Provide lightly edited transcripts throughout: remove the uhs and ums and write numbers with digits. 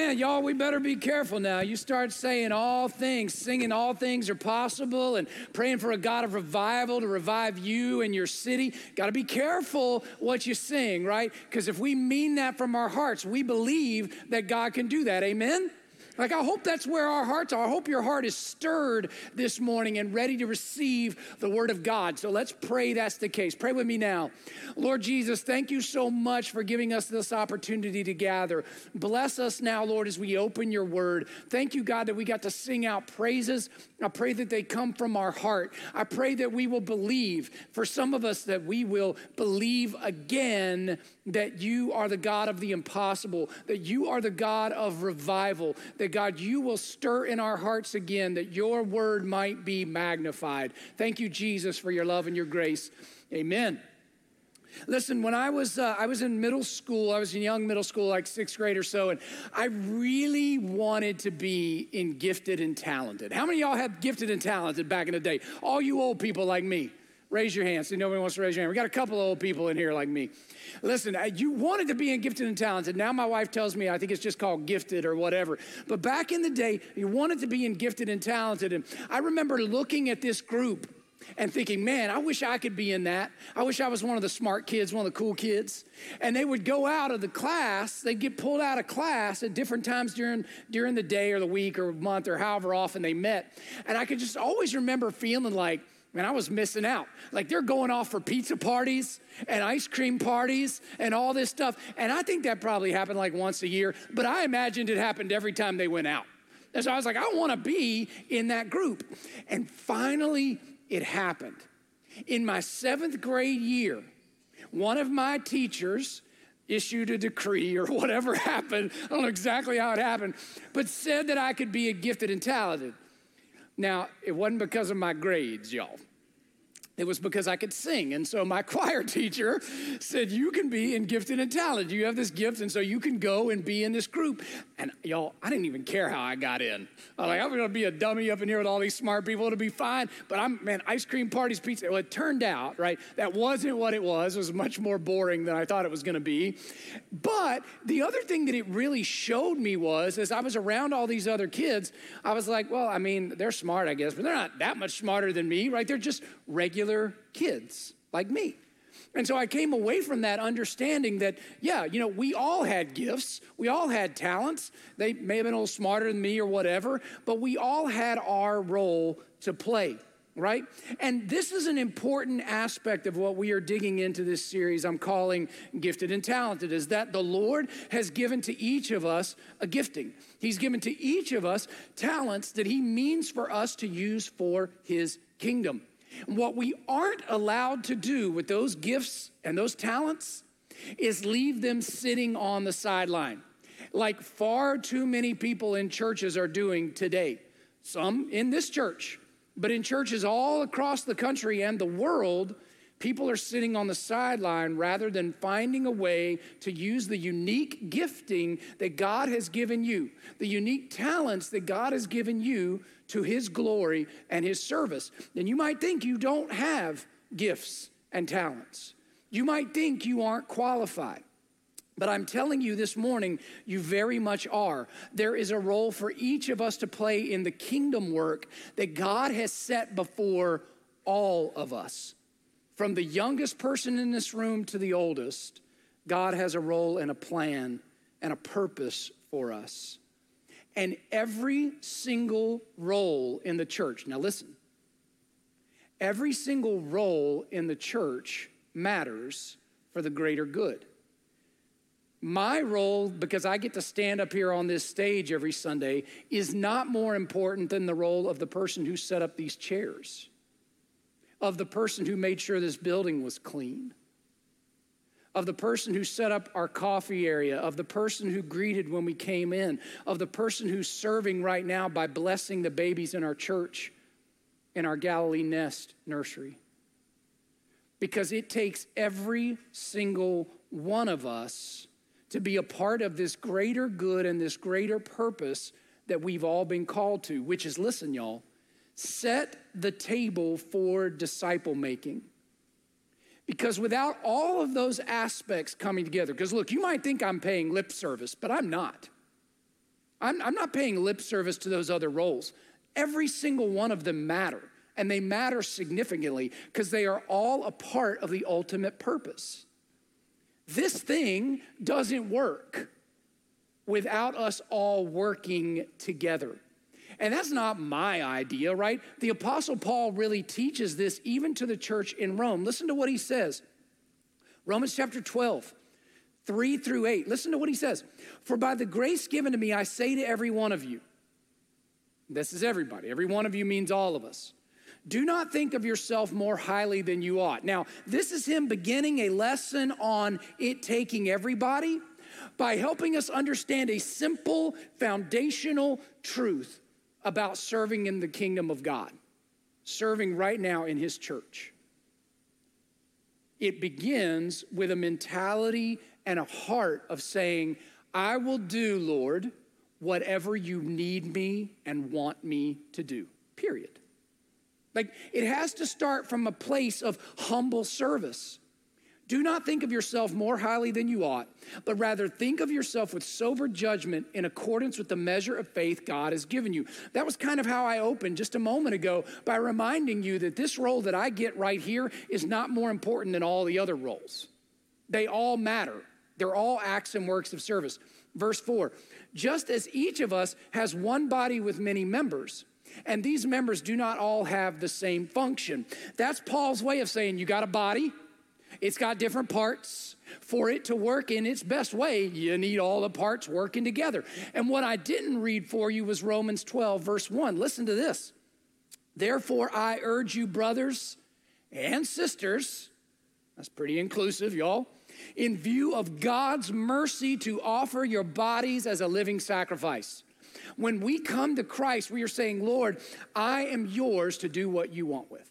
Man, y'all, we better be careful now. You start saying all things, singing all things are possible and praying for a God of revival to revive you and your city. Got to be careful what you sing, right? Because if we mean that from our hearts, we believe that God can do that. Amen? Like, I hope that's where our hearts are. I hope your heart is stirred this morning and ready to receive the word of God. So let's pray that's the case. Pray with me now. Lord Jesus, thank you so much for giving us this opportunity to gather. Bless us now, Lord, as we open your word. Thank you, God, that we got to sing out praises. I pray that they come from our heart. I pray that we will believe. For some of us, that we will believe again that you are the God of the impossible, that you are the God of revival, that, God, you will stir in our hearts again, that your word might be magnified. Thank you, Jesus, for your love and your grace. Amen. Listen, when I was in middle school, I was in young middle school, like sixth grade or so, and I really wanted to be in Gifted and Talented. How many of y'all had Gifted and Talented back in the day? All you old people like me. Raise your hands. See, nobody wants to raise your hand. We got a couple of old people in here like me. Listen, you wanted to be in Gifted and Talented. Now my wife tells me I think it's just called Gifted or whatever. But back in the day, you wanted to be in Gifted and Talented. And I remember looking at this group and thinking, man, I wish I could be in that. I wish I was one of the smart kids, one of the cool kids. And they would go out of the class. They'd get pulled out of class at different times during the day or the week or month or however often they met. And I could just always remember feeling like, man, I was missing out. Like, they're going off for pizza parties and ice cream parties and all this stuff. And I think that probably happened like once a year, but I imagined it happened every time they went out. And so I was like, I want to be in that group. And finally, it happened. In my seventh grade year, one of my teachers issued a decree or whatever happened. I don't know exactly how it happened, but said that I could be a Gifted and Talented. Now, it wasn't because of my grades, y'all. It was because I could sing. And so my choir teacher said, you can be in Gifted and Talented. You have this gift, and so you can go and be in this group. And y'all, I didn't even care how I got in. I was like, I'm going to be a dummy up in here with all these smart people. It'll be fine. But ice cream parties, pizza. Well, it turned out, right, that wasn't what it was. It was much more boring than I thought it was going to be. But the other thing that it really showed me was, as I was around all these other kids, I was like, well, they're smart, I guess, but they're not that much smarter than me, right? They're just regular kids like me. And so I came away from that understanding that, yeah, we all had gifts. We all had talents. They may have been a little smarter than me or whatever, but we all had our role to play, right? And this is an important aspect of what we are digging into this series I'm calling Gifted and Talented, is that the Lord has given to each of us a gifting. He's given to each of us talents that he means for us to use for his kingdom. What we aren't allowed to do with those gifts and those talents is leave them sitting on the sideline, like far too many people in churches are doing today. Some in this church, but in churches all across the country and the world, people are sitting on the sideline rather than finding a way to use the unique gifting that God has given you, the unique talents that God has given you to his glory and his service. And you might think you don't have gifts and talents. You might think you aren't qualified. But I'm telling you this morning, you very much are. There is a role for each of us to play in the kingdom work that God has set before all of us. From the youngest person in this room to the oldest, God has a role and a plan and a purpose for us. And every single role in the church, now listen, every single role in the church matters for the greater good. My role, because I get to stand up here on this stage every Sunday, is not more important than the role of the person who set up these chairs, of the person who made sure this building was clean, of the person who set up our coffee area, of the person who greeted when we came in, of the person who's serving right now by blessing the babies in our church, in our Galilee Nest nursery. Because it takes every single one of us to be a part of this greater good and this greater purpose that we've all been called to, which is, listen, y'all, set the table for disciple making. Because without all of those aspects coming together, because look, you might think I'm paying lip service, but I'm not. I'm not paying lip service to those other roles. Every single one of them matter, and they matter significantly because they are all a part of the ultimate purpose. This thing doesn't work without us all working together. And that's not my idea, right? The Apostle Paul really teaches this even to the church in Rome. Listen to what he says. Romans chapter 12, 3-8. Listen to what he says. For by the grace given to me, I say to every one of you, this is everybody. Every one of you means all of us. Do not think of yourself more highly than you ought. Now, this is him beginning a lesson on it taking everybody by helping us understand a simple foundational truth about serving in the kingdom of God, serving right now in his church. It begins with a mentality and a heart of saying, I will do, Lord, whatever you need me and want me to do, period. Like, it has to start from a place of humble service. Do not think of yourself more highly than you ought, but rather think of yourself with sober judgment in accordance with the measure of faith God has given you. That was kind of how I opened just a moment ago by reminding you that this role that I get right here is not more important than all the other roles. They all matter. They're all acts and works of service. Verse 4, just as each of us has one body with many members, and these members do not all have the same function. That's Paul's way of saying you got a body. It's got different parts. For it to work in its best way, you need all the parts working together. And what I didn't read for you was Romans 12, verse 1. Listen to this. Therefore, I urge you, brothers and sisters, that's pretty inclusive, y'all, in view of God's mercy to offer your bodies as a living sacrifice. When we come to Christ, we are saying, Lord, I am yours to do what you want with.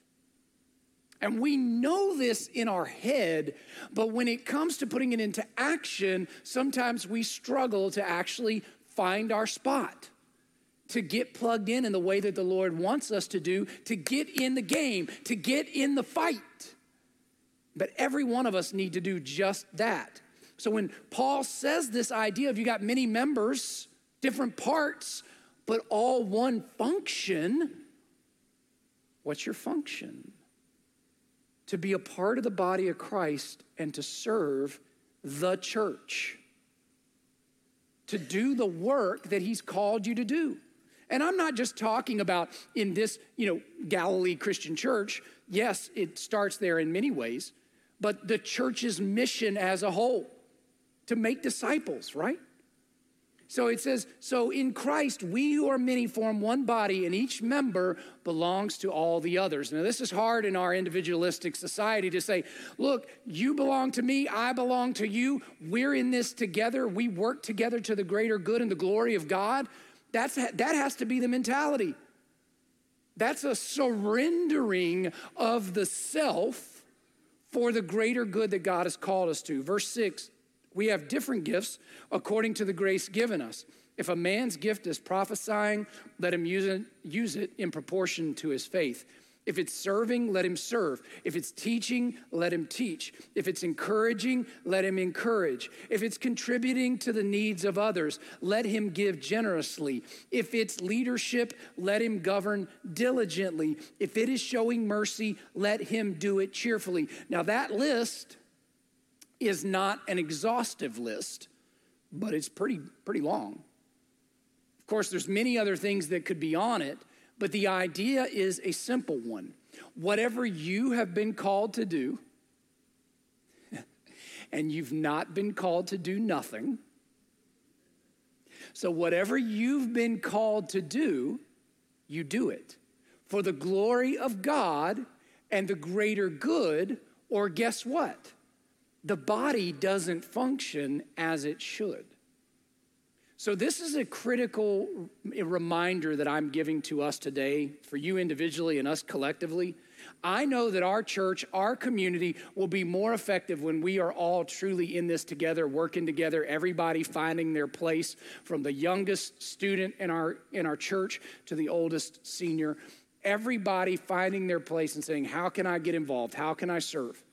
And we know this in our head, but when it comes to putting it into action, sometimes we struggle to actually find our spot, to get plugged in the way that the Lord wants us to do, to get in the game, to get in the fight. But every one of us need to do just that. So when Paul says this idea of you got many members, different parts, but all one function, what's your function? To be a part of the body of Christ and to serve the church, to do the work that he's called you to do. And I'm not just talking about in this, Galilee Christian Church. Yes, it starts there in many ways, but the church's mission as a whole, to make disciples, right? So it says, so in Christ, we who are many form one body, and each member belongs to all the others. Now, this is hard in our individualistic society to say, look, you belong to me, I belong to you. We're in this together. We work together to the greater good and the glory of God. That has to be the mentality. That's a surrendering of the self for the greater good that God has called us to. Verse 6. We have different gifts according to the grace given us. If a man's gift is prophesying, let him use it in proportion to his faith. If it's serving, let him serve. If it's teaching, let him teach. If it's encouraging, let him encourage. If it's contributing to the needs of others, let him give generously. If it's leadership, let him govern diligently. If it is showing mercy, let him do it cheerfully. Now that list is not an exhaustive list, but it's pretty long. Of course, there's many other things that could be on it, but the idea is a simple one. Whatever you have been called to do, and you've not been called to do nothing, so whatever you've been called to do, you do it for the glory of God and the greater good, or guess what? The body doesn't function as it should. So this is a critical reminder that I'm giving to us today, for you individually and us collectively. I know that our church, our community will be more effective when we are all truly in this together, working together, everybody finding their place, from the youngest student in our church to the oldest senior, everybody finding their place and saying, how can I get involved? How can I serve?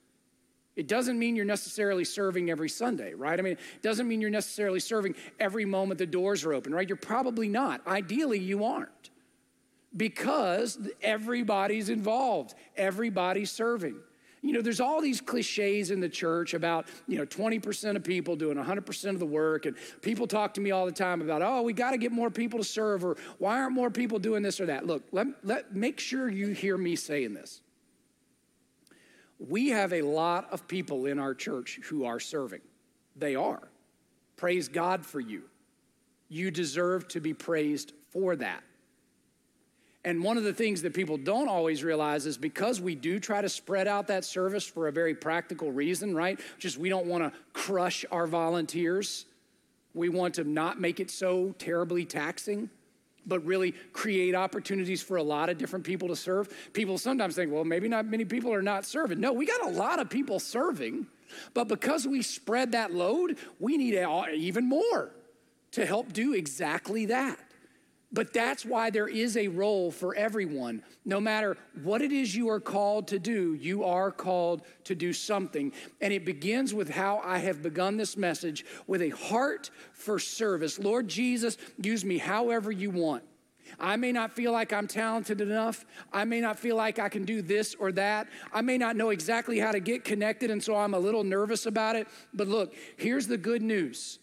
It doesn't mean you're necessarily serving every Sunday, right? I mean, it doesn't mean you're necessarily serving every moment the doors are open, right? You're probably not. Ideally, you aren't, because everybody's involved. Everybody's serving. You know, there's all these cliches in the church about, 20% of people doing 100% of the work. And people talk to me all the time about, we got to get more people to serve, or why aren't more people doing this or that? Look, let make sure you hear me saying this. We have a lot of people in our church who are serving. They are. Praise God for you. You deserve to be praised for that. And one of the things that people don't always realize is, because we do try to spread out that service for a very practical reason, right? Just, we don't want to crush our volunteers. We want to not make it so terribly taxing, but really create opportunities for a lot of different people to serve. People sometimes think, well, maybe not many people are not serving. No, we got a lot of people serving, but because we spread that load, we need even more to help do exactly that. But that's why there is a role for everyone. No matter what it is you are called to do, you are called to do something. And it begins with how I have begun this message, with a heart for service. Lord Jesus, use me however you want. I may not feel like I'm talented enough. I may not feel like I can do this or that. I may not know exactly how to get connected, and so I'm a little nervous about it. But look, here's the good news.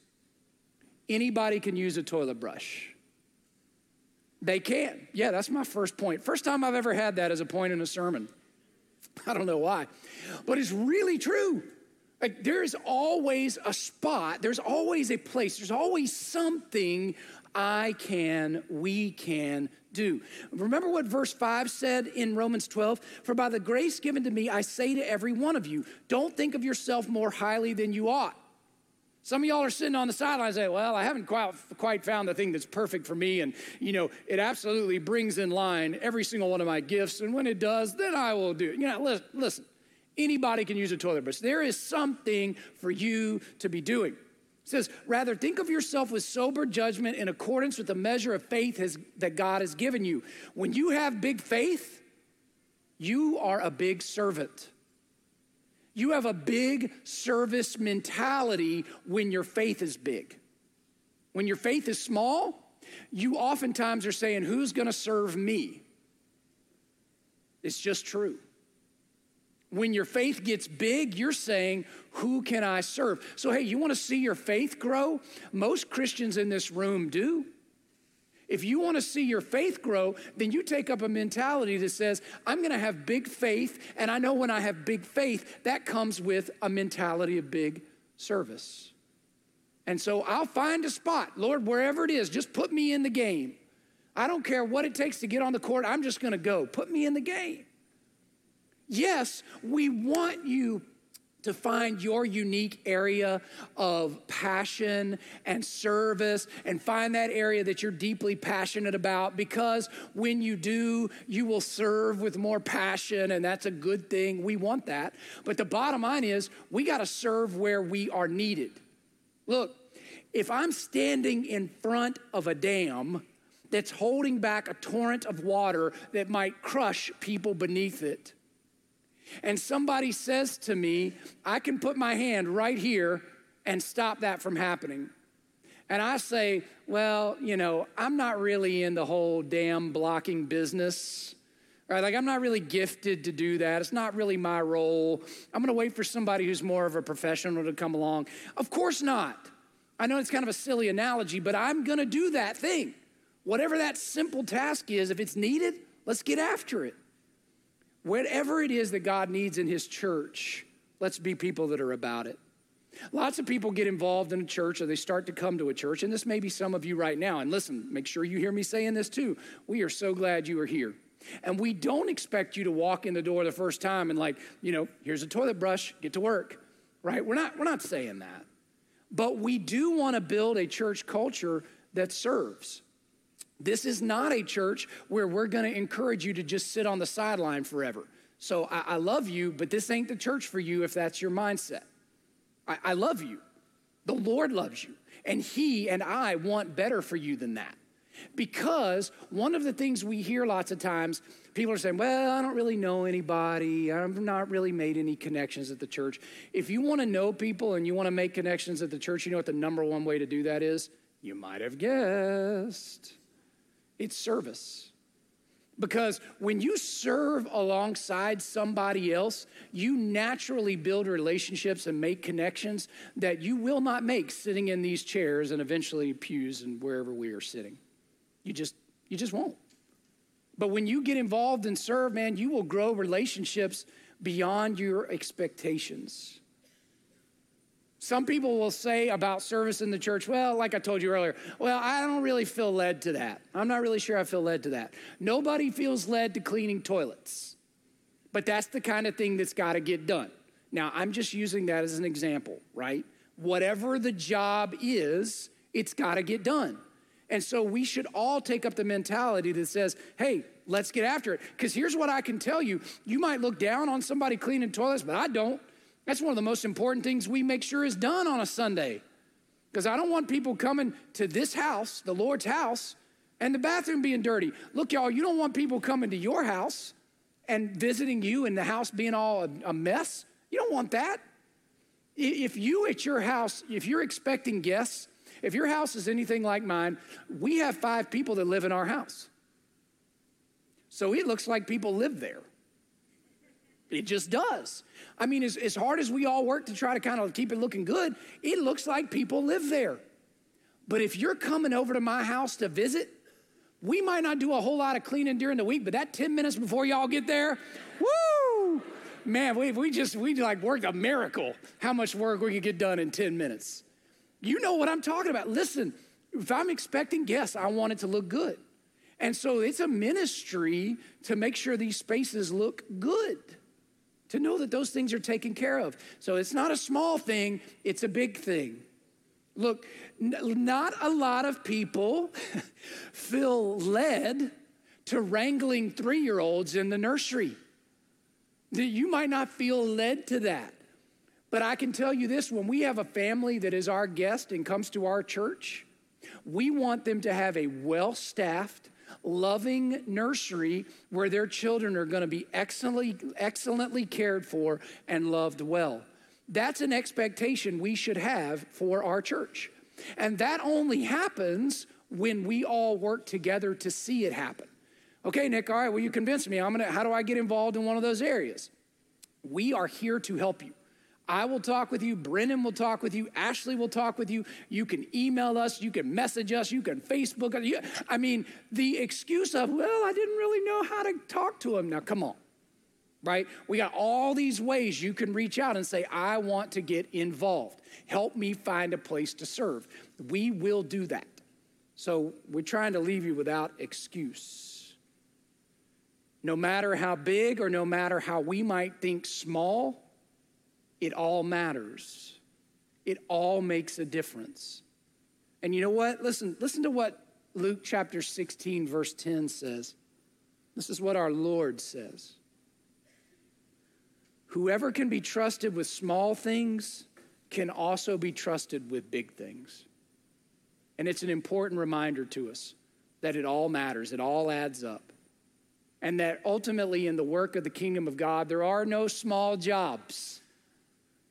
Anybody can use a toilet brush. They can. Yeah, that's my first point. First time I've ever had that as a point in a sermon. I don't know why, but it's really true. Like, there is always a spot. There's always a place. There's always something we can do. Remember what verse 5 said in Romans 12? For by the grace given to me, I say to every one of you, don't think of yourself more highly than you ought. Some of y'all are sitting on the sidelines and say, well, I haven't quite found the thing that's perfect for me. And, it absolutely brings in line every single one of my gifts. And when it does, then I will do it. Listen, anybody can use a toilet brush. There is something for you to be doing. It says, rather, think of yourself with sober judgment in accordance with the measure of faith that God has given you. When you have big faith, you are a big servant. You have a big service mentality when your faith is big. When your faith is small, you oftentimes are saying, who's going to serve me? It's just true. When your faith gets big, you're saying, who can I serve? So, hey, you want to see your faith grow? Most Christians in this room do. If you want to see your faith grow, then you take up a mentality that says, I'm going to have big faith, and I know when I have big faith, that comes with a mentality of big service. And so I'll find a spot. Lord, wherever it is, just put me in the game. I don't care what it takes to get on the court. I'm just going to go. Put me in the game. Yes, we want you to find your unique area of passion and service, and find that area that you're deeply passionate about, because when you do, you will serve with more passion, and that's a good thing. We want that. But the bottom line is, we got to serve where we are needed. Look, if I'm standing in front of a dam that's holding back a torrent of water that might crush people beneath it, and somebody says to me, I can put my hand right here and stop that from happening. And I say, well, I'm not really in the whole dam blocking business. Right? Like, I'm not really gifted to do that. It's not really my role. I'm going to wait for somebody who's more of a professional to come along. Of course not. I know it's kind of a silly analogy, but I'm going to do that thing. Whatever that simple task is, if it's needed, let's get after it. Whatever it is that God needs in his church, let's be people that are about it. Lots of people get involved in a church, or they start to come to a church, and this may be some of you right now. And listen, make sure you hear me saying this too. We are so glad you are here. And we don't expect you to walk in the door the first time and here's a toilet brush, get to work, right? We're not saying that. But we do want to build a church culture that serves. This is not a church where we're going to encourage you to just sit on the sideline forever. So I love you, but this ain't the church for you if that's your mindset. I love you. The Lord loves you. And he and I want better for you than that. Because one of the things we hear lots of times, people are saying, well, I don't really know anybody. I've not really made any connections at the church. If you want to know people and you want to make connections at the church, you know what the number one way to do that is? You might have guessed. It's service. Because when you serve alongside somebody else, you naturally build relationships and make connections that you will not make sitting in these chairs and eventually pews and wherever we are sitting. You just won't. But when you get involved and serve, man, you will grow relationships beyond your expectations. Some people will say about service in the church, well, like I told you earlier, well, I don't really feel led to that. I'm not really sure I feel led to that. Nobody feels led to cleaning toilets, but that's the kind of thing that's got to get done. Now, I'm just using that as an example, right? Whatever the job is, it's got to get done. And so we should all take up the mentality that says, hey, let's get after it. Because here's what I can tell you. You might look down on somebody cleaning toilets, but I don't. That's one of the most important things we make sure is done on a Sunday, because I don't want people coming to this house, the Lord's house, and the bathroom being dirty. Look, y'all, you don't want people coming to your house and visiting you and the house being all a mess. You don't want that. If you at your house, if you're expecting guests, if your house is anything like mine, we have 5 people that live in our house. So it looks like people live there. It just does. I mean, as hard as we all work to try to kind of keep it looking good, it looks like people live there. But if you're coming over to my house to visit, we might not do a whole lot of cleaning during the week, but that 10 minutes before y'all get there, woo! Man, we like worked a miracle how much work we could get done in 10 minutes. You know what I'm talking about. Listen, if I'm expecting guests, I want it to look good. And so it's a ministry to make sure these spaces look good, to know that those things are taken care of. So it's not a small thing, it's a big thing. Look, not a lot of people feel led to wrangling 3-year-olds in the nursery. You might not feel led to that. But I can tell you this, when we have a family that is our guest and comes to our church, we want them to have a well-staffed, loving nursery where their children are going to be excellently cared for and loved well. That's an expectation we should have for our church. And that only happens when we all work together to see it happen. Okay, Nick, all right, well, you convinced me. How do I get involved in one of those areas? We are here to help you. I will talk with you. Brennan will talk with you. Ashley will talk with you. You can email us. You can message us. You can Facebook us. I mean, the excuse of, well, I didn't really know how to talk to him. Now, come on, right? We got all these ways you can reach out and say, I want to get involved. Help me find a place to serve. We will do that. So we're trying to leave you without excuse. No matter how big or no matter how we might think small, it all matters. It all makes a difference. And you know what? Listen to what Luke chapter 16, verse 10 says. This is what our Lord says. Whoever can be trusted with small things can also be trusted with big things. And it's an important reminder to us that it all matters. It all adds up. And that ultimately in the work of the kingdom of God, there are no small jobs.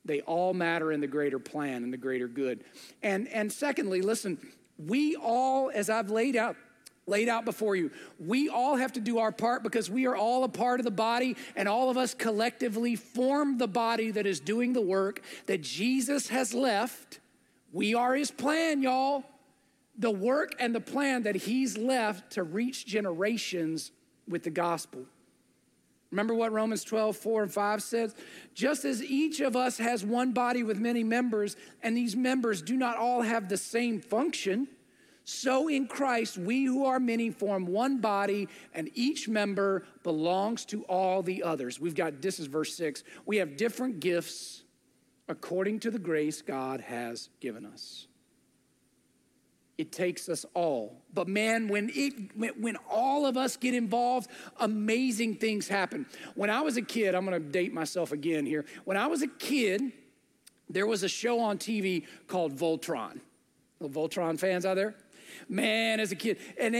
They all matter in the greater plan and the greater good. And secondly, listen, we all, as I've laid out before you, we all have to do our part because we are all a part of the body, and all of us collectively form the body that is doing the work that Jesus has left. We are his plan, y'all. The work and the plan that he's left to reach generations with the gospel. Remember what Romans 12, 4 and 5 says? Just as each of us has one body with many members, and these members do not all have the same function, so in Christ we who are many form one body, and each member belongs to all the others. This is verse 6. We have different gifts according to the grace God has given us. It takes us all. But man, when all of us get involved, amazing things happen. When I was a kid, I'm going to date myself again here. When I was a kid, there was a show on TV called Voltron. Little Voltron fans out there? Man, as a kid, and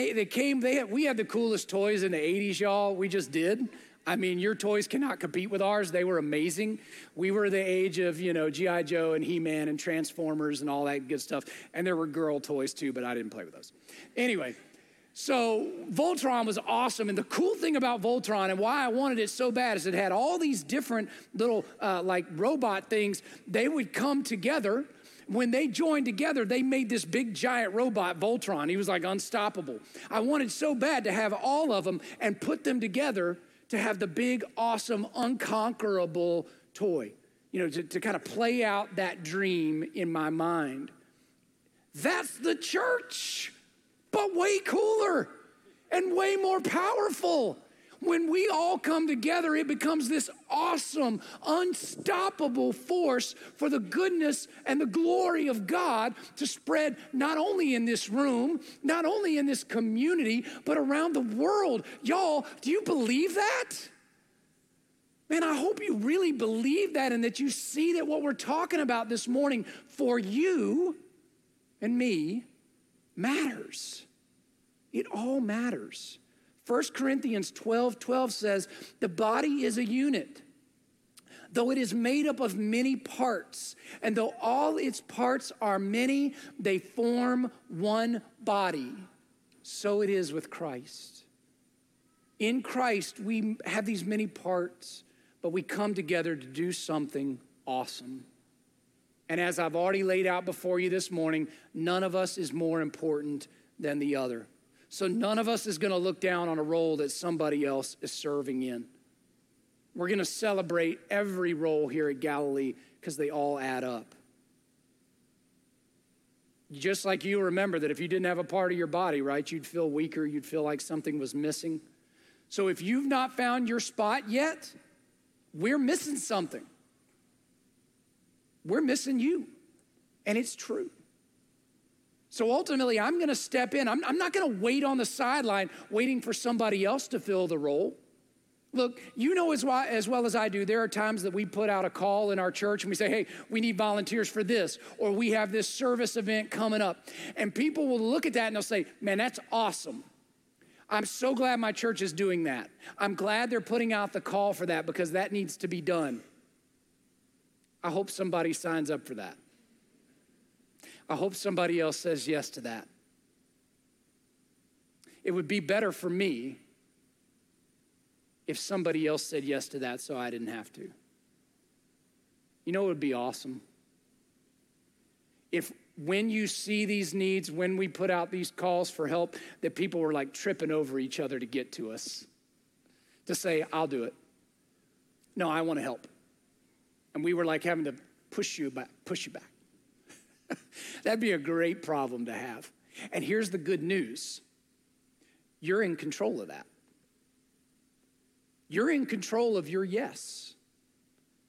we had the coolest toys in the 80s, y'all. We just did. I mean, your toys cannot compete with ours. They were amazing. We were the age of, G.I. Joe and He-Man and Transformers and all that good stuff. And there were girl toys too, but I didn't play with those. Anyway, so Voltron was awesome. And the cool thing about Voltron and why I wanted it so bad is it had all these different little robot things. They would come together. When they joined together, they made this big giant robot, Voltron. He was like unstoppable. I wanted so bad to have all of them and put them together to have the big, awesome, unconquerable toy, to kind of play out that dream in my mind. That's the church, but way cooler and way more powerful. When we all come together, it becomes this awesome, unstoppable force for the goodness and the glory of God to spread not only in this room, not only in this community, but around the world. Y'all, do you believe that? Man, I hope you really believe that and that you see that what we're talking about this morning for you and me matters. It all matters. 1 Corinthians 12:12 says, the body is a unit, though it is made up of many parts. And though all its parts are many, they form one body. So it is with Christ. In Christ, we have these many parts, but we come together to do something awesome. And as I've already laid out before you this morning, none of us is more important than the other. So none of us is going to look down on a role that somebody else is serving in. We're going to celebrate every role here at Galilee because they all add up. Just like you remember that if you didn't have a part of your body, right, you'd feel weaker, you'd feel like something was missing. So if you've not found your spot yet, we're missing something. We're missing you, and it's true. So ultimately, I'm going to step in. I'm not going to wait on the sideline waiting for somebody else to fill the role. Look, you know as well as I do, there are times that we put out a call in our church and we say, hey, we need volunteers for this, or we have this service event coming up. And people will look at that and they'll say, man, that's awesome. I'm so glad my church is doing that. I'm glad they're putting out the call for that because that needs to be done. I hope somebody signs up for that. I hope somebody else says yes to that. It would be better for me if somebody else said yes to that so I didn't have to. You know, it would be awesome. If when you see these needs, when we put out these calls for help, that people were like tripping over each other to get to us, to say, I'll do it. No, I want to help. And we were like having to push you back. That'd be a great problem to have. And here's the good news. You're in control of that. You're in control of your yes.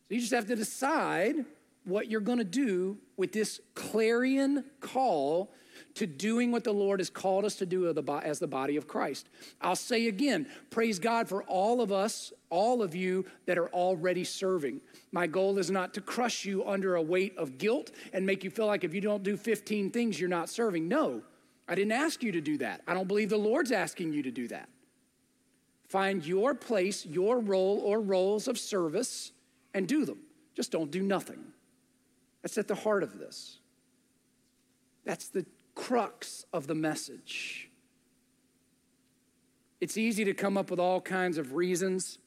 So you just have to decide what you're going to do with this clarion call to doing what the Lord has called us to do as the body of Christ. I'll say again, praise God for all of us, all of you that are already serving. My goal is not to crush you under a weight of guilt and make you feel like if you don't do 15 things, you're not serving. No, I didn't ask you to do that. I don't believe the Lord's asking you to do that. Find your place, your role or roles of service and do them. Just don't do nothing. That's at the heart of this. That's the crux of the message. It's easy to come up with all kinds of reasons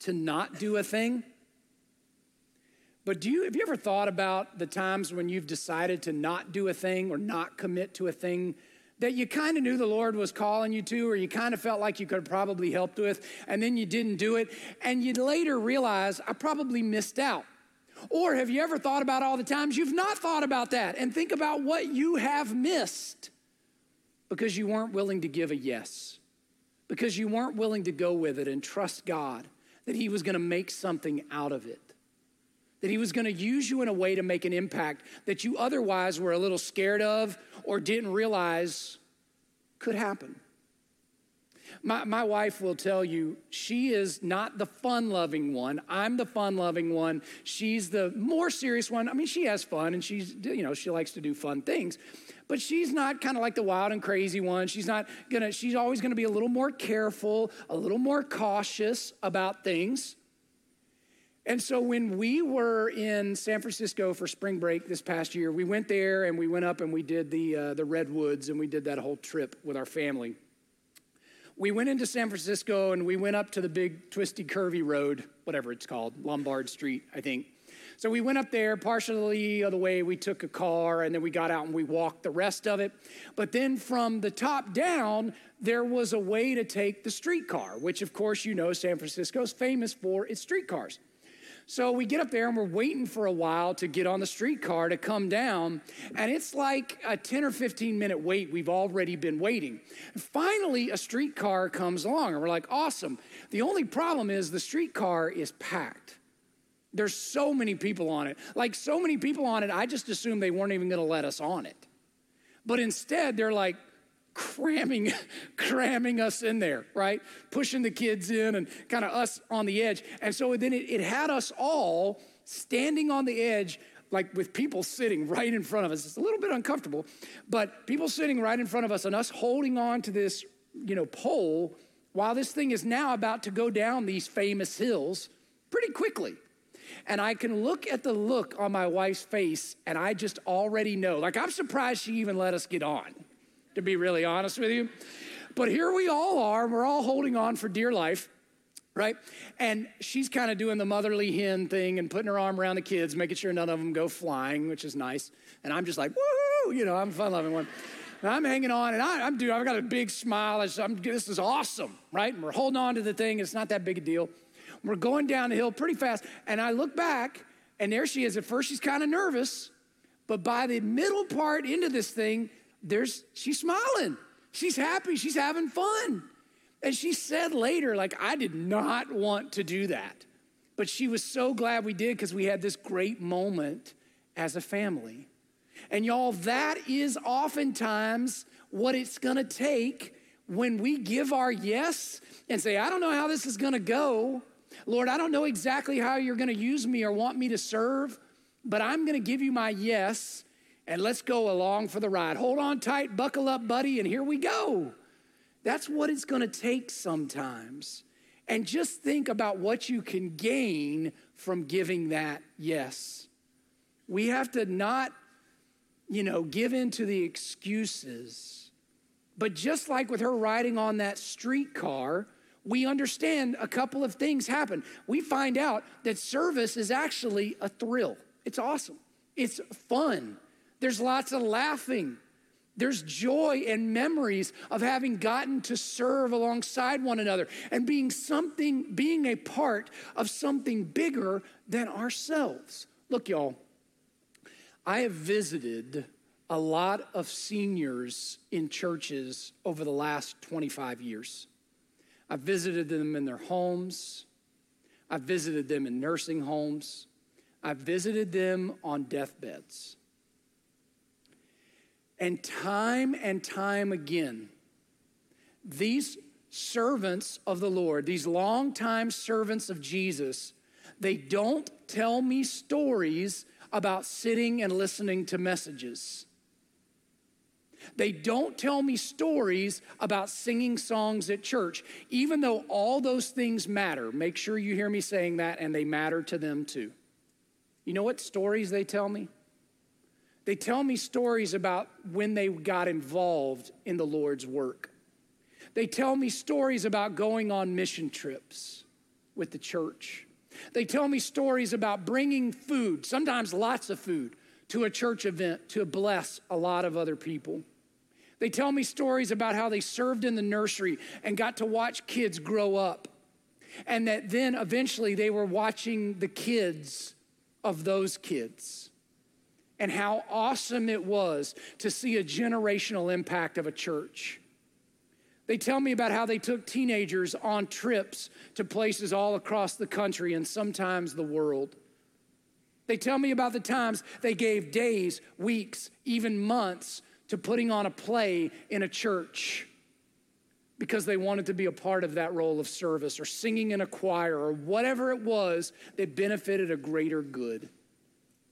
to not do a thing. But have you ever thought about the times when you've decided to not do a thing or not commit to a thing that you kind of knew the Lord was calling you to, or you kind of felt like you could probably help with, and then you didn't do it, and you later realize, I probably missed out. Or have you ever thought about all the times you've not thought about that and think about what you have missed because you weren't willing to give a yes, because you weren't willing to go with it and trust God that he was going to make something out of it, that he was going to use you in a way to make an impact that you otherwise were a little scared of or didn't realize could happen. My wife will tell you she is not the fun-loving one. I'm the fun-loving one. She's the more serious one. I mean, she has fun, and she's, you know, she likes to do fun things. But she's not kind of like the wild and crazy one. She's always gonna be a little more careful, a little more cautious about things. And so when we were in San Francisco for spring break this past year, we went there and we went up and we did the Redwoods, and we did that whole trip with our family. We went into San Francisco and we went up to the big twisty curvy road, whatever it's called, Lombard Street, I think. So we went up there, partially of the way we took a car, and then we got out and we walked the rest of it. But then from the top down, there was a way to take the streetcar, which of course you know San Francisco is famous for its streetcars. So we get up there and we're waiting for a while to get on the streetcar to come down, and it's like a 10 or 15 minute wait. We've already been waiting. Finally, a streetcar comes along and we're like, awesome. The only problem is the streetcar is packed. There's so many people on it. Like so many people on it, I just assumed they weren't even gonna let us on it. But instead they're like cramming us in there, right? Pushing the kids in and kind of us on the edge. And so then it had us all standing on the edge, like with people sitting right in front of us. It's a little bit uncomfortable, but people sitting right in front of us and us holding on to this, you know, pole while this thing is now about to go down these famous hills pretty quickly. And I can look at the look on my wife's face, and I just already know. Like, I'm surprised she even let us get on, to be really honest with you. But here we all are, and we're all holding on for dear life, right? And she's kind of doing the motherly hen thing and putting her arm around the kids, making sure none of them go flying, which is nice. And I'm just like, woo, you know, I'm a fun-loving one. And I'm hanging on, and I've got a big smile. This is awesome, right? And we're holding on to the thing. It's not that big a deal. We're going down the hill pretty fast, and I look back, and there she is. At first, she's kind of nervous, but by the middle part into this thing, she's smiling. She's happy. She's having fun. And she said later, like, I did not want to do that, but she was so glad we did because we had this great moment as a family. And y'all, that is oftentimes what it's going to take when we give our yes and say, I don't know how this is going to go, Lord, I don't know exactly how you're going to use me or want me to serve, but I'm going to give you my yes, and let's go along for the ride. Hold on tight, buckle up, buddy, and here we go. That's what it's going to take sometimes. And just think about what you can gain from giving that yes. We have to not, give in to the excuses. But just like with her riding on that streetcar, we understand a couple of things happen. We find out that service is actually a thrill. It's awesome. It's fun. There's lots of laughing. There's joy and memories of having gotten to serve alongside one another and being a part of something bigger than ourselves. Look, y'all, I have visited a lot of seniors in churches over the last 25 years. I visited them in their homes. I visited them in nursing homes. I visited them on deathbeds. And time again, these servants of the Lord, these longtime servants of Jesus, they don't tell me stories about sitting and listening to messages. They don't tell me stories about singing songs at church, even though all those things matter. Make sure you hear me saying that, and they matter to them too. You know what stories they tell me? They tell me stories about when they got involved in the Lord's work. They tell me stories about going on mission trips with the church. They tell me stories about bringing food, sometimes lots of food, to a church event to bless a lot of other people. They tell me stories about how they served in the nursery and got to watch kids grow up, and that then eventually they were watching the kids of those kids and how awesome it was to see a generational impact of a church. They tell me about how they took teenagers on trips to places all across the country and sometimes the world. They tell me about the times they gave days, weeks, even months to putting on a play in a church. because they wanted to be a part of that role of service or singing in a choir or whatever it was that benefited a greater good.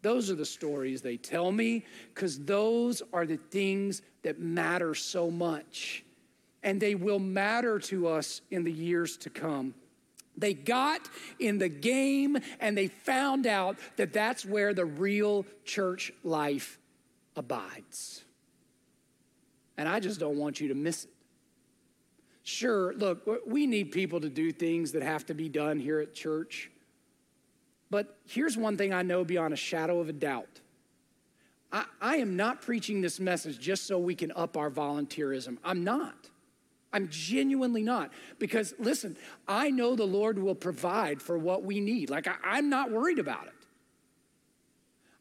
Those are the stories they tell me because those are the things that matter so much. And they will matter to us in the years to come. They got in the game and they found out that that's where the real church life abides. And I just don't want you to miss it. Sure, look, we need people to do things that have to be done here at church. But here's one thing I know beyond a shadow of a doubt. I am not preaching this message just so we can up our volunteerism. I'm not. I'm genuinely not. Because listen, I know the Lord will provide for what we need. Like I'm not worried about it.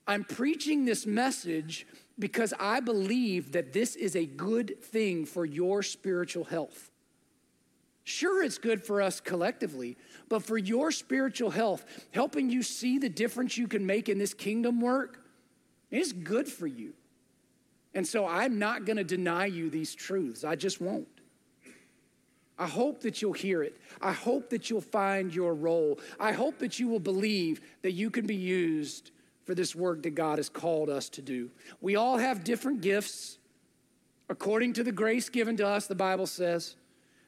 I'm preaching this message because I believe that this is a good thing for your spiritual health. Sure, it's good for us collectively, but for your spiritual health, helping you see the difference you can make in this kingdom work is good for you. And so I'm not going to deny you these truths. I just won't. I hope that you'll hear it. I hope that you'll find your role. I hope that you will believe that you can be used for this work that God has called us to do. We all have different gifts according to the grace given to us, the Bible says.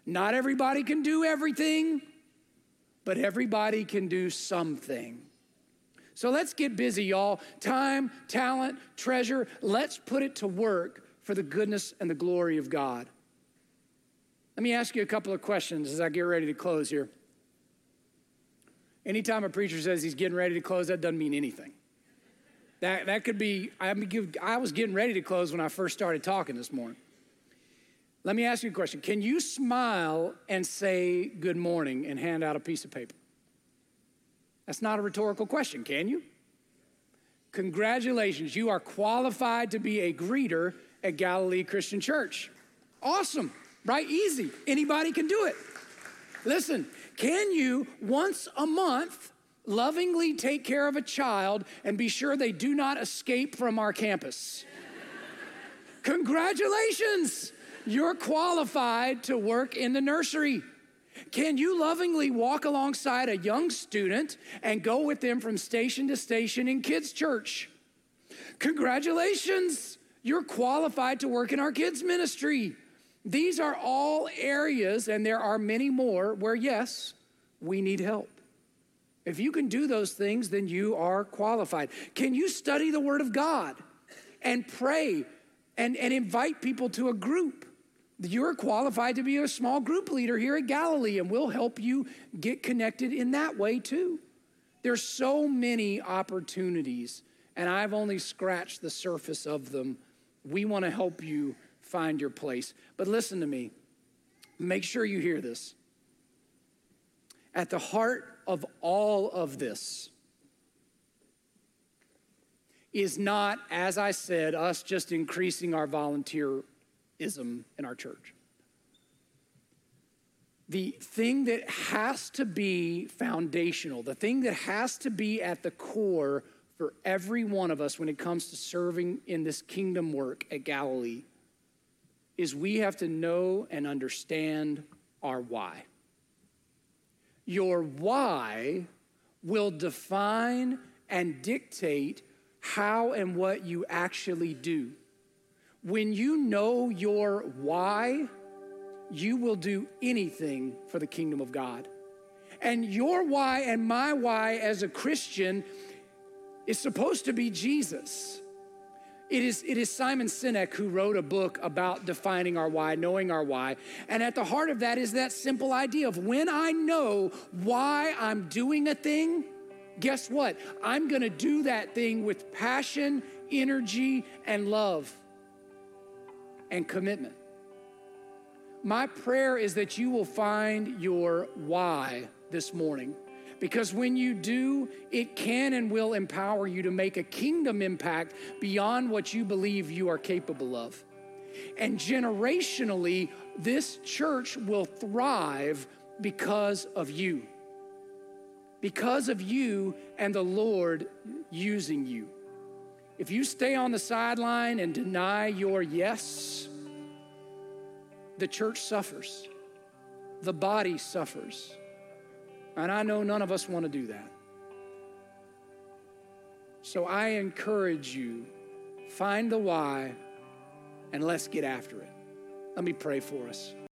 Not everybody can do everything, but everybody can do something. So let's get busy, y'all. Time, talent, treasure, let's put it to work for the goodness and the glory of God. Let me ask you a couple of questions as I get ready to close here. Anytime a preacher says he's getting ready to close, that doesn't mean anything. That could be, I was getting ready to close when I first started talking this morning. Let me ask you a question. Can you smile and say good morning and hand out a piece of paper? That's not a rhetorical question, can you? Congratulations, you are qualified to be a greeter at Galilee Christian Church. Awesome, right? Easy, anybody can do it. Listen, can you once a month lovingly take care of a child and be sure they do not escape from our campus? Congratulations, you're qualified to work in the nursery. Can you lovingly walk alongside a young student and go with them from station to station in kids' church? Congratulations, you're qualified to work in our kids' ministry. These are all areas, and there are many more, where yes, we need help. If you can do those things, then you are qualified. Can you study the Word of God and pray and invite people to a group? You're qualified to be a small group leader here at Galilee, and we'll help you get connected in that way too. There's so many opportunities, and I've only scratched the surface of them. We want to help you find your place. But listen to me. Make sure you hear this. At the heart of all of this is not, as I said, us just increasing our volunteerism in our church. The thing that has to be foundational, the thing that has to be at the core for every one of us when it comes to serving in this kingdom work at Galilee is we have to know and understand our why. Your why will define and dictate how and what you actually do. When you know your why, you will do anything for the kingdom of God. And your why and my why as a Christian is supposed to be Jesus. It is Simon Sinek who wrote a book about defining our why, knowing our why. And at the heart of that is that simple idea of when I know why I'm doing a thing, guess what? I'm going to do that thing with passion, energy, and love and commitment. My prayer is that you will find your why this morning. Because when you do, it can and will empower you to make a kingdom impact beyond what you believe you are capable of. And generationally, this church will thrive because of you. Because of you and the Lord using you. If you stay on the sideline and deny your yes, the church suffers. the body suffers. And I know none of us want to do that. So I encourage you, find the why and let's get after it. Let me pray for us.